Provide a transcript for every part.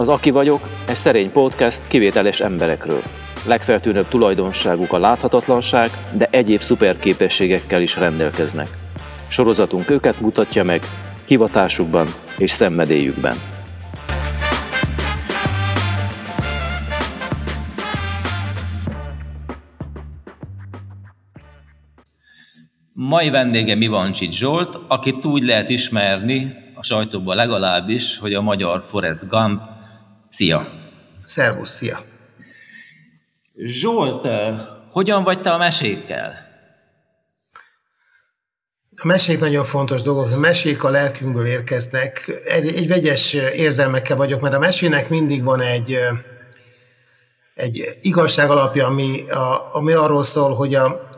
Az Aki vagyok, egy szerény podcast kivételes emberekről. Legfeltűnőbb tulajdonságuk a láthatatlanság, de egyéb szuperképességekkel is rendelkeznek. Sorozatunk őket mutatja meg hivatásukban és szenvedélyükben. Mai vendégem Ivancsics Zsolt, akit úgy lehet ismerni, a sajtóban legalábbis, hogy a magyar Forrest Gump. Szia! Szervusz, szia! Zsolt, hogyan vagy te a mesékkel? A mesék nagyon fontos dolgok. A mesék a lelkünkből érkeznek. Egy vegyes érzelmekkel vagyok, mert a mesének mindig van egy igazság alapja, ami arról szól, hogy a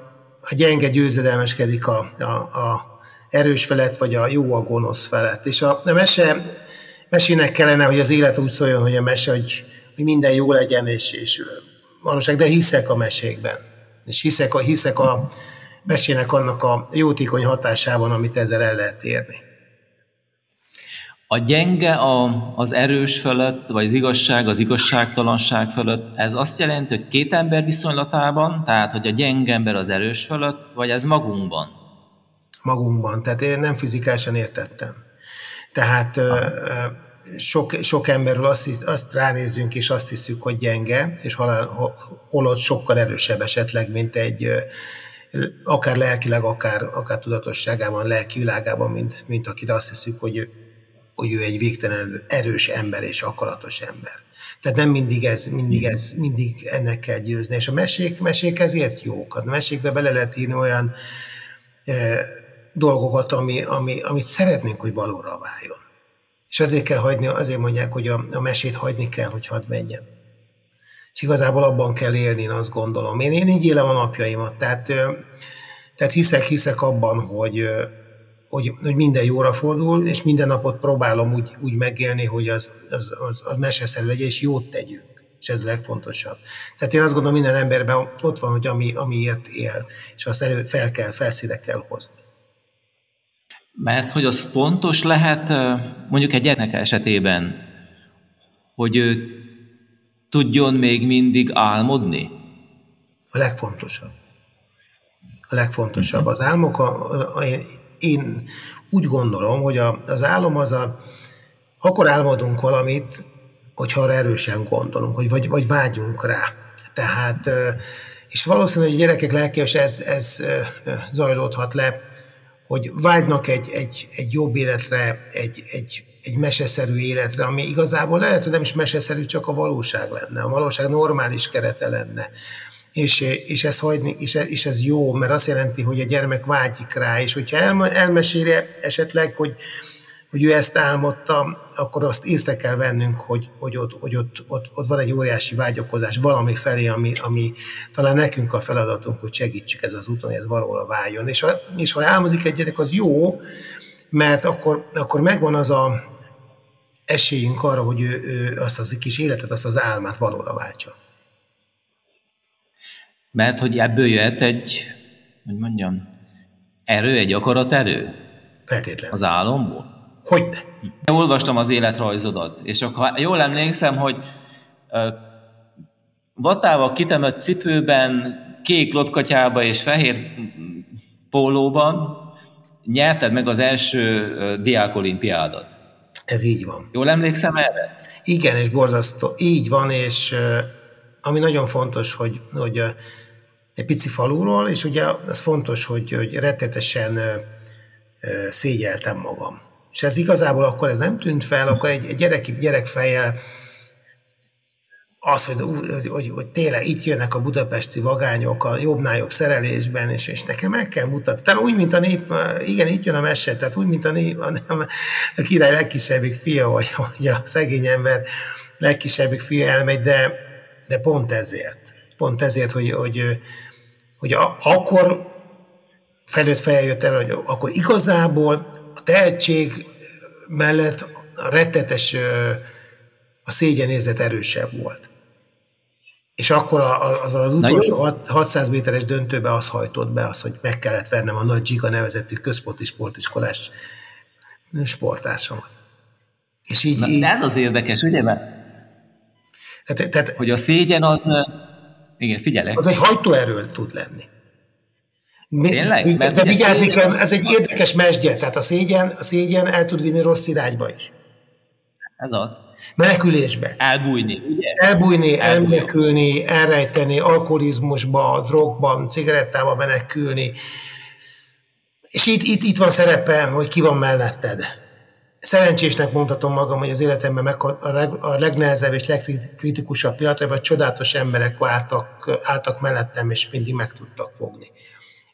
gyenge győzedelmeskedik a erős felett, vagy a jó a gonosz felett. És a mesének kellene, hogy az élet úgy szóljon, hogy a mese, hogy minden jó legyen, és valóság, de hiszek a mesékben. És hiszek a mesének annak a jótékony hatásában, amit ezzel el lehet érni. A gyenge az erős felett, vagy az igazság, az igazságtalanság felett, ez azt jelenti, hogy két ember viszonylatában, tehát, hogy a gyenge ember az erős felett, vagy ez magunkban? Magunkban, tehát én nem fizikálisan értettem. Tehát sok emberről azt ránézünk, és azt hiszük, hogy gyenge, és holott sokkal erősebb esetleg, mint egy akár lelkileg, akár tudatosságában, lelki világában, mint akire azt hiszük, hogy ő egy végtelen erős ember és akaratos ember. Tehát nem mindig ennek kell győzni. És a mesék ezért jók. A mesékbe bele lehet írni olyan dolgokat, amit szeretnénk, hogy valóra váljon. És azért kell hagyni, azért mondják, hogy a mesét hagyni kell, hogy hadd menjen. És igazából abban kell élni, én azt gondolom. Én így élem a napjaimat. Tehát hiszek abban, hogy minden jóra fordul, és minden napot próbálom úgy megélni, hogy az meseszerű legyen, és jót tegyünk. És ez a legfontosabb. Tehát én azt gondolom, minden emberben ott van, hogy amiért él, és azt felszínre kell hozni. Mert hogy az fontos lehet, mondjuk egy gyermek esetében, hogy ő tudjon még mindig álmodni? A legfontosabb. Az álmok, én úgy gondolom, hogy az álom akkor álmodunk valamit, hogyha arra erősen gondolunk, vagy vágyunk rá. Tehát, és valószínűleg a gyerekek lelkében ez zajlódhat le, hogy vágynak egy jobb életre, egy meseszerű életre, ami igazából lehet, hogy nem is meseszerű, csak a valóság lenne. A valóság normális kerete lenne. És ez hagyni, és ez jó, mert azt jelenti, hogy a gyermek vágyik rá, és hogyha elmeséli esetleg, hogy ő ezt álmodta, akkor azt észre kell vennünk, hogy ott van egy óriási vágyakozás valami felé, ami talán nekünk a feladatunk, hogy segítsük ez az úton, hogy ez valóra váljon. És ha álmodik egy gyerek, az jó, mert akkor megvan az a esélyünk arra, hogy ő azt az kis életet, azt az álmát valóra váltsa. Mert hogy ebből jöhet erő, egy akaraterő? Feltétlenül. Az álomból? Hogyne. Én olvastam az életrajzodat, és akkor jól emlékszem, hogy vatával kitemett cipőben, kék lotkatyába és fehér pólóban nyerted meg az első diákolimpiádat. Ez így van. Jól emlékszem erre? Igen, és borzasztó. Így van, és ami nagyon fontos, hogy egy pici faluról, és ugye az fontos, hogy rettetesen szégyeltem magam. És ez igazából akkor ez nem tűnt fel, akkor egy gyerek fejjel az, hogy tényleg itt jönnek a budapesti vagányok a jobbnál jobb szerelésben, és nekem meg kell mutatni. Tehát úgy, mint a nép, igen, itt jön a mese, tehát úgy, mint a nép, a király legkisebbik fia, vagy a szegény ember legkisebbik fia elmegy, de pont ezért, hogy akkor felnőtt fejjel jött el, hogy akkor igazából a tehetség mellett a rettetes, a szégyenérzet erősebb volt. És akkor az utolsó 600 méteres döntőbe az hajtott be az, hogy meg kellett vernem a Nagy Zsiga nevezetű központi sportiskolás sportársamat. És így... Na, de ez az érdekes, ugye? Mert Tehát, hogy a szégyen az... Igen, figyelek. Az egy hajtóerő tud lenni. Tényleg? De vigyázni kell, ez egy érdekes mesdje. Tehát a szégyen el tud vinni rossz irányba is. Ez az. Menekülésbe. Elbújni, ugye? Elmenekülni, elrejteni, alkoholizmusba, drogban, cigarettába menekülni. És itt van szerepem, hogy ki van melletted. Szerencsésnek mondhatom magam, hogy az életemben a legnehezebb és legkritikusabb pillanatban csodálatos emberek álltak mellettem, és mindig meg tudtak fogni.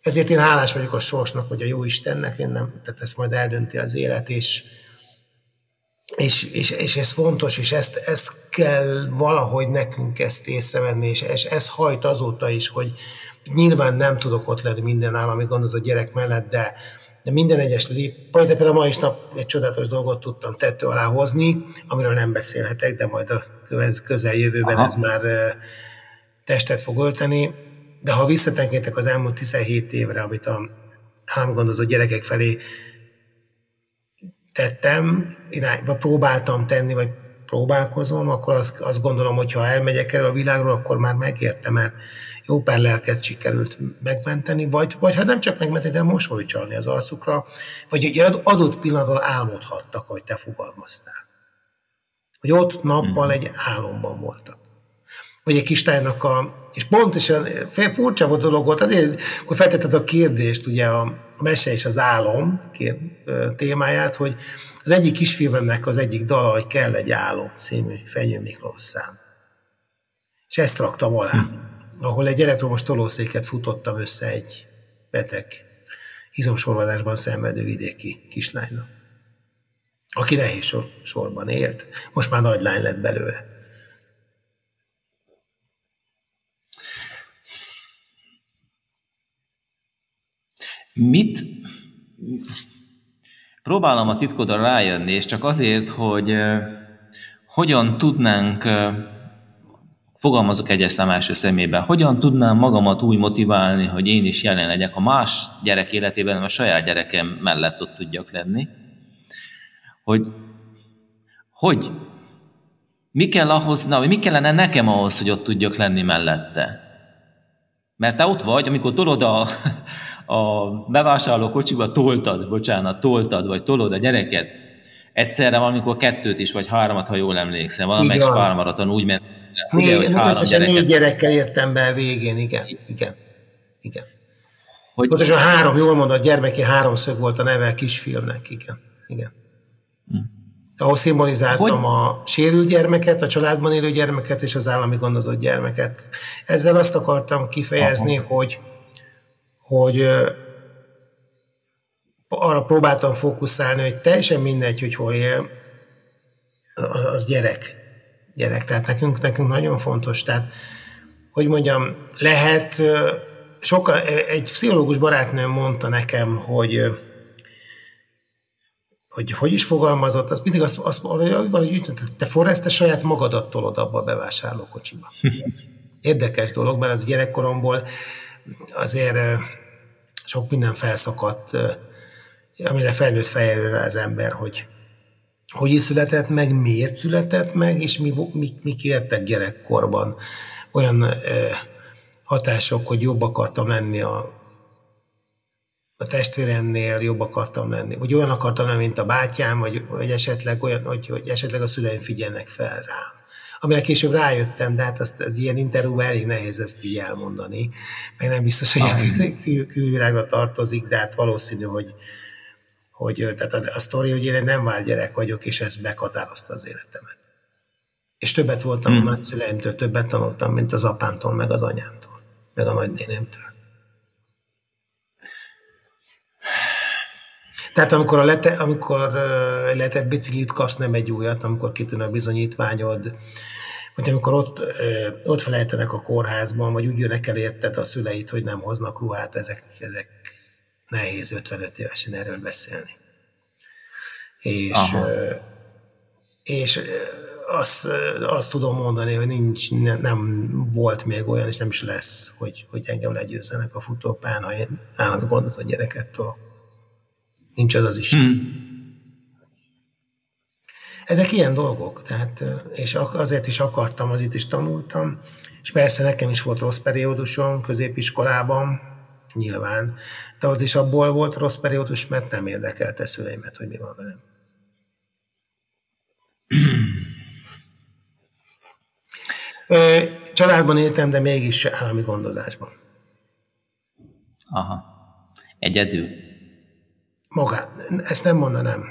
Ezért én hálás vagyok a sorsnak, vagy a jó Istennek, tehát ezt majd eldönti az élet, és ez fontos, és ezt kell valahogy nekünk ezt észrevenni, és ez hajt azóta is, hogy nyilván nem tudok ott lenni minden állami gondoz a gyerek mellett, de minden egyes például ma is nap egy csodálatos dolgot tudtam tető alá hozni, amiről nem beszélhetek, de majd a közeljövőben ez már testet fog ölteni. De ha visszatekintek az elmúlt 17 évre, amit a államgondozó gyerekek felé tettem, vagy próbáltam tenni, vagy próbálkozom, akkor azt gondolom, hogy ha elmegyek erről a világról, akkor már megértem, mert jó pár lelket sikerült megmenteni, vagy ha nem csak megmenteni, de mosolycsalni az arcukra, vagy egy adott pillanatban álmodhattak, ahogy te fogalmaztál. Hogy ott nappal egy álomban voltak. Vagy egy kislánynak és pontosan furcsa volt dolog volt, azért, akkor feltetted a kérdést, ugye a mese és az álom témáját, hogy az egyik kisfilmemnek az egyik dala, hogy Kell egy álom című Fenyő Miklós szám. És ezt raktam alá, ahol egy elektromos tolószéket futottam össze egy beteg, izomsorvadásban szenvedő vidéki kislánynak, aki nehéz sorban élt, most már nagy lány lett belőle. Mit? Próbálom a titkodra rájönni, és csak azért, hogy hogyan tudnánk, fogalmazok egyes szám első szemében, hogyan tudnám magamat úgy motiválni, hogy én is jelen legyek a más gyerek életében, vagy a saját gyerekem mellett ott tudjak lenni, hogy mi kell ahhoz, vagy mi kellene nekem ahhoz, hogy ott tudjak lenni mellette. Mert te ott vagy, amikor tolod a bevásárló kocsiba toltad, vagy tolod a gyereket. Egyszerre valamikor 2-t is, vagy 3-at, ha jól emlékszem. Valamelyik spármaraton úgy ment. Négy gyerekkel értem be végén, igen. Pontosan három, jól mondod, gyermeki háromszög volt a neve a kisfilmnek, igen. Ahol szimbolizáltam a sérült gyermeket, a családban élő gyermeket, és az állami gondozott gyermeket. Ezzel azt akartam kifejezni, hogy arra próbáltam fókuszálni, hogy teljesen mindegy, hogy hol él, az gyerek. Tehát nekünk nagyon fontos. Tehát, hogy mondjam, lehet, egy pszichológus barátnőm mondta nekem, hogy is fogalmazott, az mindig azt valahogy te Forrest, te saját magadat tolod abba a bevásárlókocsiba. Érdekes dolog, mert az gyerekkoromból azért sok minden felszakadt, amire felnőtt fejjelő rá az ember, hogy is született meg, miért született meg, és mik értek gyerekkorban. Olyan hatások, hogy jobb akartam lenni a testvéremnél, jobb akartam lenni, vagy olyan akartam lenni, mint a bátyám, vagy esetleg olyan, hogy esetleg a szüleim figyelnek fel rám. Amire később rájöttem, de hát az ilyen interjúban elég nehéz ezt így elmondani, meg nem biztos, hogy a külvilágra tartozik, de hát valószínű, hogy tehát a sztori, hogy én nem már gyerek vagyok, és ez meghatározta az életemet. És többet voltam a nagyszüleimtől, többet tanultam, mint az apámtól, meg az anyámtól, meg a nagynénémtől. Tehát amikor lehetett biciklit kapsz, nem egy újat, amikor kitűn a bizonyítványod, vagy amikor ott felejtenek a kórházban, vagy úgy jönnek el érted a szüleit, hogy nem hoznak ruhát, ezek nehéz 55 évesen erről beszélni. És azt tudom mondani, hogy nem volt még olyan, és nem is lesz, hogy engem legyőzzenek a futópályán, ha én állami gondozott gyereket tolok. Nincs az Isten. Ezek ilyen dolgok, tehát, és azért is akartam, azért is tanultam, és persze nekem is volt rossz periódusom középiskolában, nyilván, de az is abból volt rossz periódus, mert nem érdekelte szüleimet, hogy mi van velem. Családban éltem, de mégis állami gondozásban. Aha. Egyedül? Magán. Ezt nem mondanám.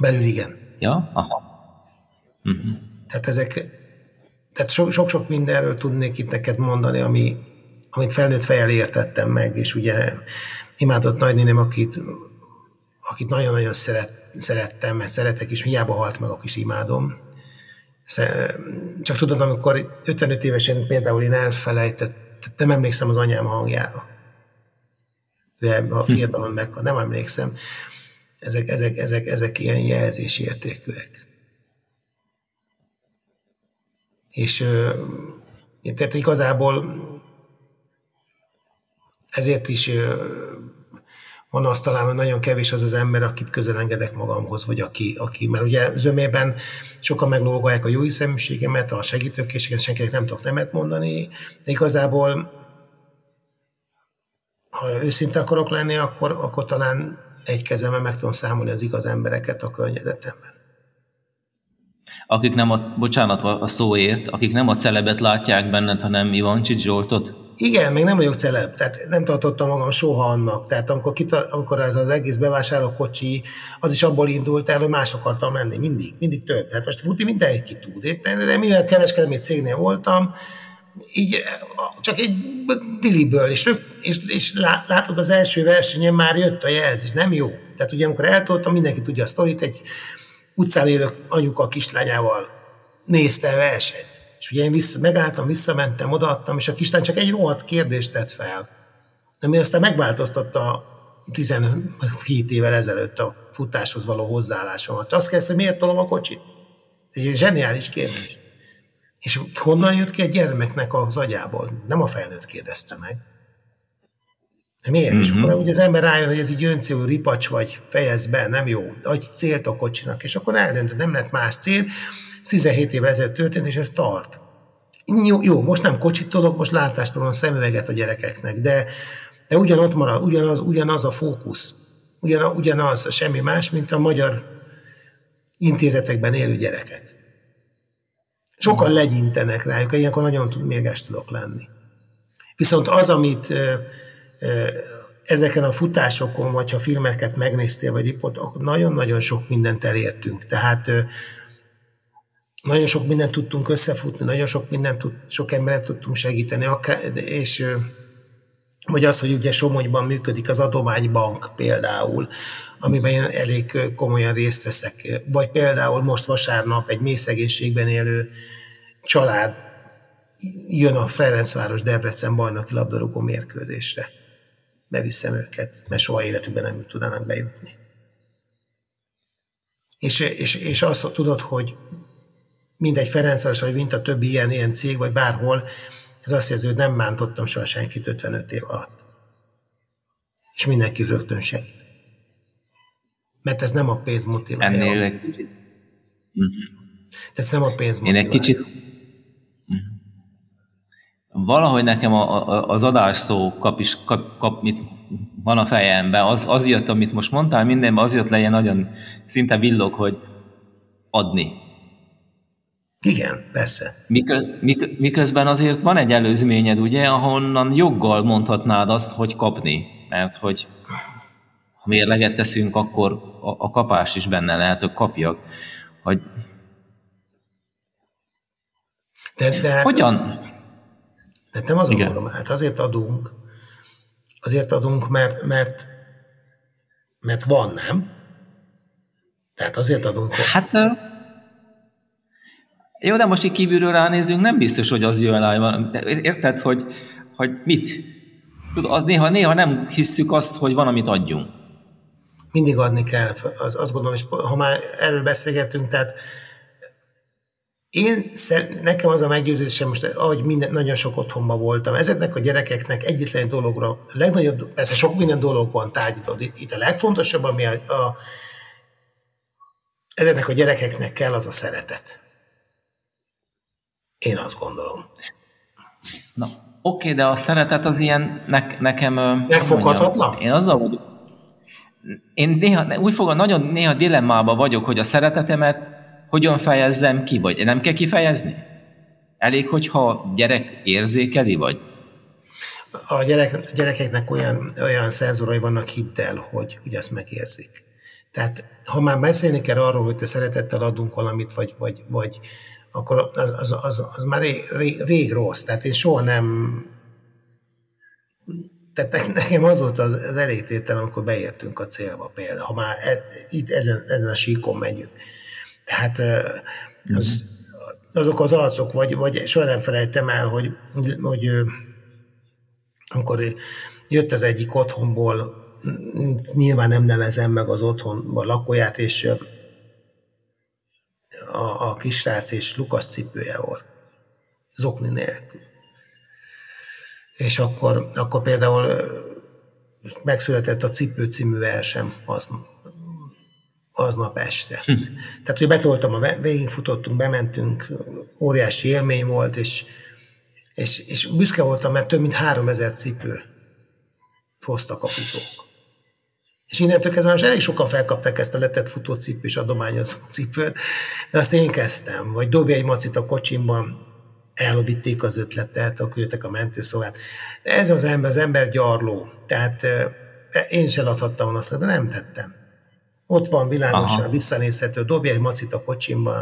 Belül igen. Ja? Aha. Uh-huh. Tehát sok-sok mindenről tudnék itt neked mondani, amit felnőtt fejjel értettem meg, és ugye imádott nagynéném, akit nagyon-nagyon szerettem, mert szeretek, és hiába halt meg, a kis imádom. Csak tudod, amikor 55 évesen például én elfelejtettem, nem emlékszem az anyám hangjára. De a fiatalon meghalt, nem emlékszem. Ezek ilyen jelzési értékűek. És tehát igazából ezért is van az talán, hogy nagyon kevés az az ember, akit közel engedek magamhoz, vagy aki mert ugye zömében sokan meglógolják a jó hiszeműségemet, a segítőkészséget, senkinek nem tudok nemet mondani, de igazából ha őszinte akarok lenni, akkor talán egy kezemmel meg tudom számolni az igaz embereket a környezetemben. Akik nem a szóért, akik nem a celebet látják benned, hanem Ivancsics Zsoltot? Igen, még nem vagyok celeb, tehát nem tartottam magam soha annak. Tehát amikor ez az egész bevásárlókocsi, az is abból indult el, hogy más akartam lenni, mindig több. Tehát most futni mindenki tud, de mivel kereskedelmi cégnél voltam, így, csak egy diliből, és látod, az első versenyen már jött a jelzés, nem jó. Tehát ugye amikor eltoltam, mindenki tudja a sztorit, egy utcán élő anyuka a kislányával nézte a versenyt. És ugye én megálltam, visszamentem, odaadtam, és a kislány csak egy rohadt kérdést tett fel. Ami aztán megváltoztatta 17 évvel ezelőtt a futáshoz való hozzáállásomat. Azt kérdez, hogy miért tolom a kocsit? Ez egy zseniális kérdés. És honnan jött ki a gyermeknek az agyából? Nem a felnőtt kérdezte meg. Miért? Mm-hmm. És akkor ugye az ember rájön, hogy ez így öncélú ripacs vagy, fejezd be, nem jó. Adj célt a kocsinak, és akkor eldöntött, nem lett más cél. 17 évvel ezelőtt történt, és ez tart. Jó, most nem kocsit tolok, most látástalan szemüveget a gyerekeknek, de ugyanott marad, ugyanaz a fókusz, ugyanaz semmi más, mint a magyar intézetekben élő gyerekek. Sokan legyintenek rájuk, ilyenkor nagyon mérges tudok lenni. Viszont az, amit ezeken a futásokon, vagy ha filmeket megnéztél, vagy riport, akkor nagyon-nagyon sok mindent elértünk. Tehát nagyon sok mindent tudtunk összefutni, nagyon sok emberen tudtunk segíteni, és vagy az, hogy ugye Somogyban működik az Adománybank például, amiben én elég komolyan részt veszek. Vagy például most vasárnap egy mély szegénységben élő család jön a Ferencváros-Debrecen bajnoki labdarúgó mérkőzésre. Beviszem őket, mert soha életükben nem tudnának bejutni. És azt tudod, hogy mindegy Ferencváros, vagy mint a többi ilyen cég, vagy bárhol, ez azt jelzi, hogy nem bántottam soha senkit 55 év alatt. És mindenki rögtön segít. Mert ez nem a pénz motiválja. Ennél egy kicsit. Ez nem a pénz motiválja. Én egy kicsit... Valahogy nekem az adásszó mit van a fejemben, az jött, amit most mondtál, mindenben az jött legyen nagyon szinte villog, hogy adni. Igen, persze. Miközben azért van egy előzményed, ugye, ahonnan joggal mondhatnád azt, hogy kapni. Mert hogy ha mérleget teszünk, akkor a kapás is benne lehet, hogy kapjak. Hogy... De hogyan? De nem az a norma. Hát azért adunk, mert van, nem? Tehát azért adunk. Hát... Jó, de most így kívülről ránézünk, nem biztos, hogy az jön el. Érted, hogy mit? Tudod, néha nem hisszük azt, hogy van, amit adjunk. Mindig adni kell. Azt gondolom, és ha már erről beszélgetünk, tehát nekem az a meggyőződésem most, ahogy nagyon sok otthonban voltam, ezeknek a gyerekeknek egyetlen dologra, a legnagyobb, persze sok minden dolog van tárgyítod. Itt a legfontosabb, ami a Ezeknek a gyerekeknek kell az a szeretet. Én azt gondolom. Na, oké, de a szeretet az ilyen nekem... Megfoghatatlan? Én azzal vagyok. Én néha, úgy fogom, nagyon néha dilemmában vagyok, hogy a szeretetemet hogyan fejezzem ki, vagy nem kell kifejezni? Elég, hogyha gyerek érzékeli, vagy? A gyerekeknek olyan szenzorai vannak hiddel, hogy ezt megérzik. Tehát, ha már beszélni kell arról, hogy te szeretettel adunk valamit, vagy akkor az már rég rossz. Tehát én soha nem... Tehát nekem az volt az elégtételen, amikor beértünk a célba például, ha már itt ezen a síkon megyünk. Tehát azok az arcok, vagy soha nem felejtem el, hogy amikor jött az egyik otthonból, nyilván nem nevezem meg az otthonban lakóját, és a kisrác és Lukas cipője volt, zokni nélkül. És akkor például megszületett a Cipő című versem aznap este. Tehát, hogy betoltam, végigfutottunk, bementünk, óriási élmény volt, és büszke voltam, mert több mint 3000 cipő hoztak a futók. És innentől kezdve most elég sokan felkapták ezt a letett futócipő és adományozó cipőt, de azt én kezdtem, vagy dobja egy macit a kocsimban, elvitték az ötletet, akkor jöttek a mentőszolgálat. Ez az ember gyarló. Tehát én sem adhattam volna azt, de nem tettem. Ott van világosan, visszanézhető, dobja egy macit a kocsimban,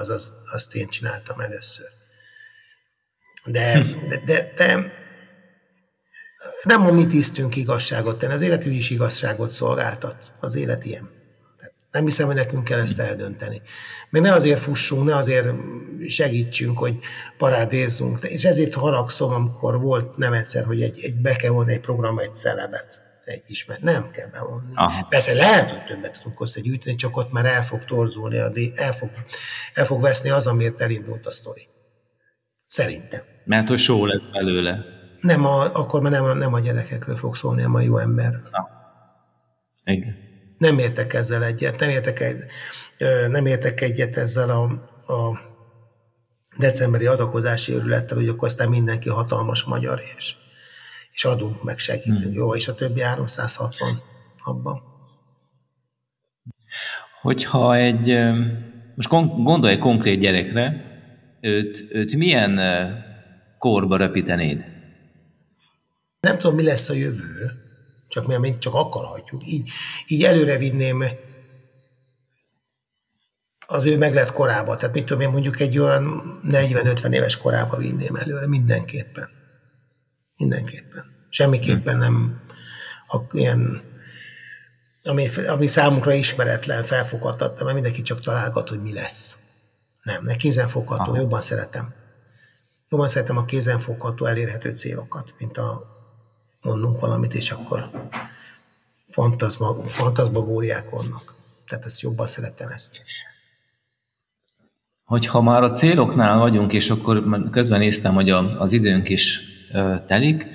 azt én csináltam először. De nem a mi tisztünk igazságot tenni, az élet úgyis igazságot szolgáltat. Az élet ilyen. Nem hiszem, hogy nekünk kell ezt eldönteni. Mert ne azért fussunk, ne azért segítsünk, hogy parádézzunk. És ezért haragszom, amikor volt nem egyszer, hogy be kell vonni egy program, egy celebet, egy ismert. Nem kell bevonni. Aha. Persze lehet, hogy többet tudunk összegyűjteni, csak ott már el fog torzulni, el fog veszni az, amiért elindult a sztori. Szerintem. Mert hogy só lesz belőle. Nem, akkor már nem a gyerekekről fog szólni, hanem a jó emberről. Na. Igen. Nem értek ezzel egyet, nem értek egyet ezzel a decemberi adakozási őrülettel, hogy akkor aztán mindenki hatalmas magyar, és adunk, meg segítünk, jó, és a többi 360 abban. Hogyha most gondolj egy konkrét gyerekre, őt milyen korba röpítenéd? Nem tudom, mi lesz a jövő, csak akarhatjuk. Így előre vinném az ő meglett korába. Tehát mit tudom én, mondjuk egy olyan 40-50 éves korába vinném előre. Mindenképpen. Mindenképpen. Semmiképpen nem ilyen, ami számunkra ismeretlen, felfoghatatlan, mert mindenki csak találgat, hogy mi lesz. Nem, ne kézenfogható. Aha. Jobban szeretem. Jobban szeretem a kézenfogható, elérhető célokat, mint a mondunk valamit, és akkor fantazmagóriák vannak. Tehát ezt jobban szeretem ezt. Hogyha már a céloknál vagyunk, és akkor közben néztem, hogy az időnk is telik,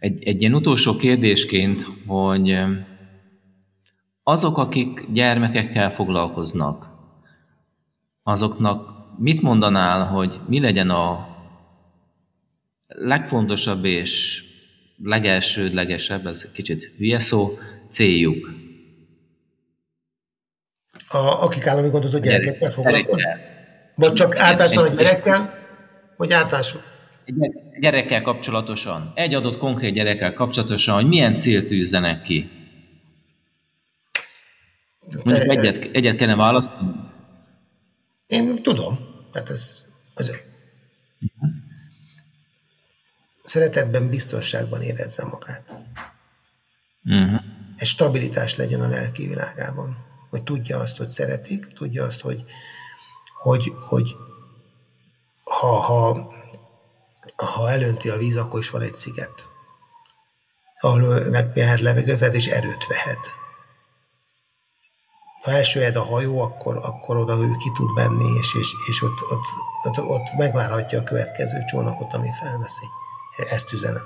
egy ilyen utolsó kérdésként, hogy azok, akik gyermekekkel foglalkoznak, azoknak mit mondanál, hogy mi legyen a legfontosabb és legelsődlegesebb, ez kicsit hülye szó, céljuk. Akik állami gondozó gyerekekkel foglalkoznak? Vagy csak általában a gyerekkel? Vagy általásul? Gyerekkel kapcsolatosan. Egy adott konkrét gyerekkel kapcsolatosan, hogy milyen célt tűzzenek ki? Mondjuk egyet kellene választani? Én tudom. Tehát ez. Szeretetben, biztonságban érezze magát. Egy stabilitás legyen a lelki világában. Hogy tudja azt, hogy szeretik, tudja azt, hogy ha elönti a víz, akkor is van egy sziget, ahol megpihenhet, levegőt vehet és erőt vehet. Ha elsüllyed a hajó, akkor oda ő ki tud menni, és ott megvárhatja a következő csónakot, ami felveszi. Ezt üzenem.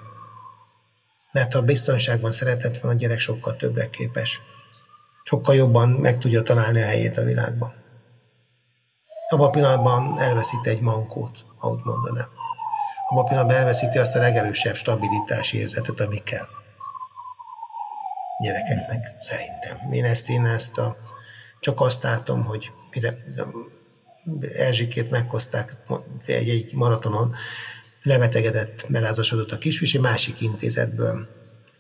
Mert ha biztonságban, szeretet van, a gyerek sokkal többre képes. Sokkal jobban meg tudja találni a helyét a világban. Abban a pillanatban elveszíti egy mankót, ahogy mondanám. Abban a pillanatban elveszíti azt a legerősebb stabilitási érzetet, ami kell gyerekeknek, szerintem. Én ezt csak azt látom, hogy mire Erzsikét meghozták egy maratonon, lebetegedett, belázasodott a kisfiú, és egy másik intézetből,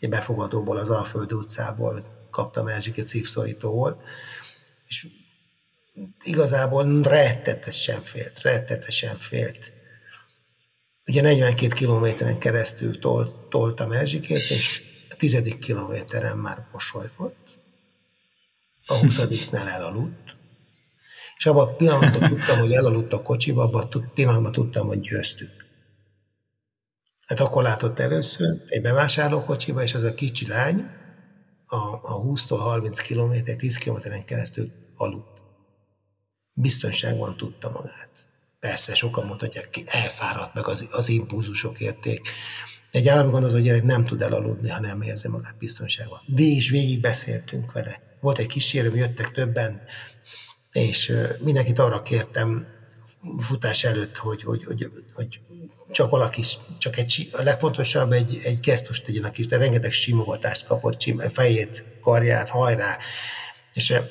egy befogadóból, az Alföldi utcából kaptam Erzsikét, szívszorító volt, és igazából rettetesen félt. Ugye 42 kilométeren keresztül toltam Erzsikét, és a 10. kilométeren már mosolygott, a 20-nál elaludt, és abban a pillanatban tudtam, hogy elaludt a kocsiba, abban a pillanatban tudtam, hogy győztük. Hát akkor látott először egy bevásárlókocsiba, és az a kicsi lány a 20-tól 30 kilométer, 10 kilométeren keresztül aludt. Biztonságban tudta magát. Persze, sokan mondhatják ki, elfáradt meg az impulzusok érték. Egy állami gondozó gyerek nem tud elaludni, ha nem érzi magát biztonságban. Végig beszéltünk vele. Volt egy kísérőm, jöttek többen, és mindenkit arra kértem futás előtt, hogy csak valaki, csak a legfontosabb egy gesztust tegyen a kis, de rengeteg simogatást kapott, fejét, karját, hajrá. És a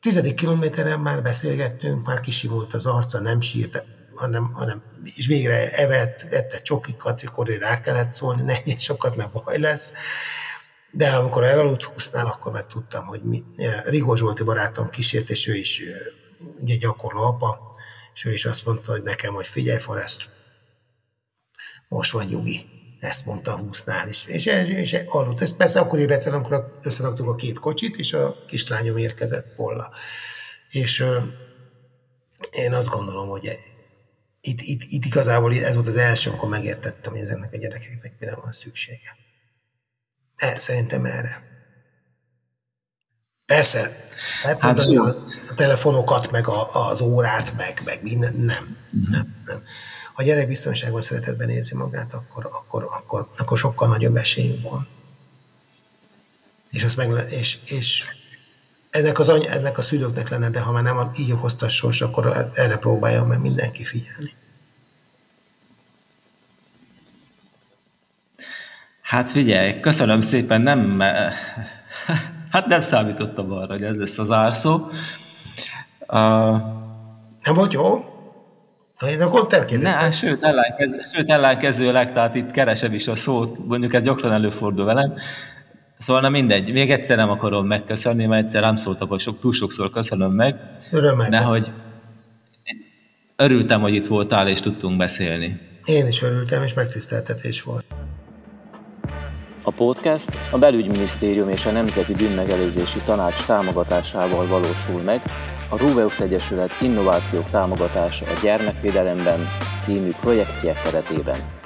10. kilométeren már beszélgettünk, már kisimult az arca, nem sírt, hanem és végre ette csokikat, akkor rá kellett szólni, ne egyen sokat, mert baj lesz. De amikor elaludt 20-nál, akkor már tudtam, hogy Rigó Zsolti barátom kísért, és ő is ugye gyakorló apa, és ő is azt mondta, hogy nekem, hogy figyelj, Forrest, most van nyugi. Ezt mondta a 20-nál is. És aludt. Persze akkor ébredt velem, amikor összeraktuk a két kocsit, és a kislányom érkezett Polla. És én azt gondolom, hogy itt igazából ez volt az első, amikor megértettem, hogy ezeknek a gyerekeknek mire van szüksége. Szerintem erre. Persze. Hát a telefonokat, meg az órát, meg minden, nem. Ha gyerek biztonságban, szeretetben érzi magát, akkor sokkal nagyobb esélyünk van. És azt és ennek a szülőknek lenne, de ha már nem így hozta a sors, akkor erre próbálja meg mindenki figyelni. Hát figyelj, köszönöm szépen, nem számítottam arra, hogy ez lesz az árszó. Nem volt jó? Akkor te kérdeztem. Sőt, ellenkezőleg, tehát itt keresem is a szót, mondjuk ez gyakran előfordul velem. Szóval mindegy, még egyszer nem akarom megköszönni, mert egyszer rám szóltak, hogy túl sokszor köszönöm meg. Örültem, hogy itt voltál, és tudtunk beszélni. Én is örültem, és megtiszteltetés volt. A podcast a Belügyminisztérium és a Nemzeti Bűnmegelőzési Tanács támogatásával valósul meg, a Rúveus Egyesület Innovációk támogatása a gyermekvédelemben című projektje keretében.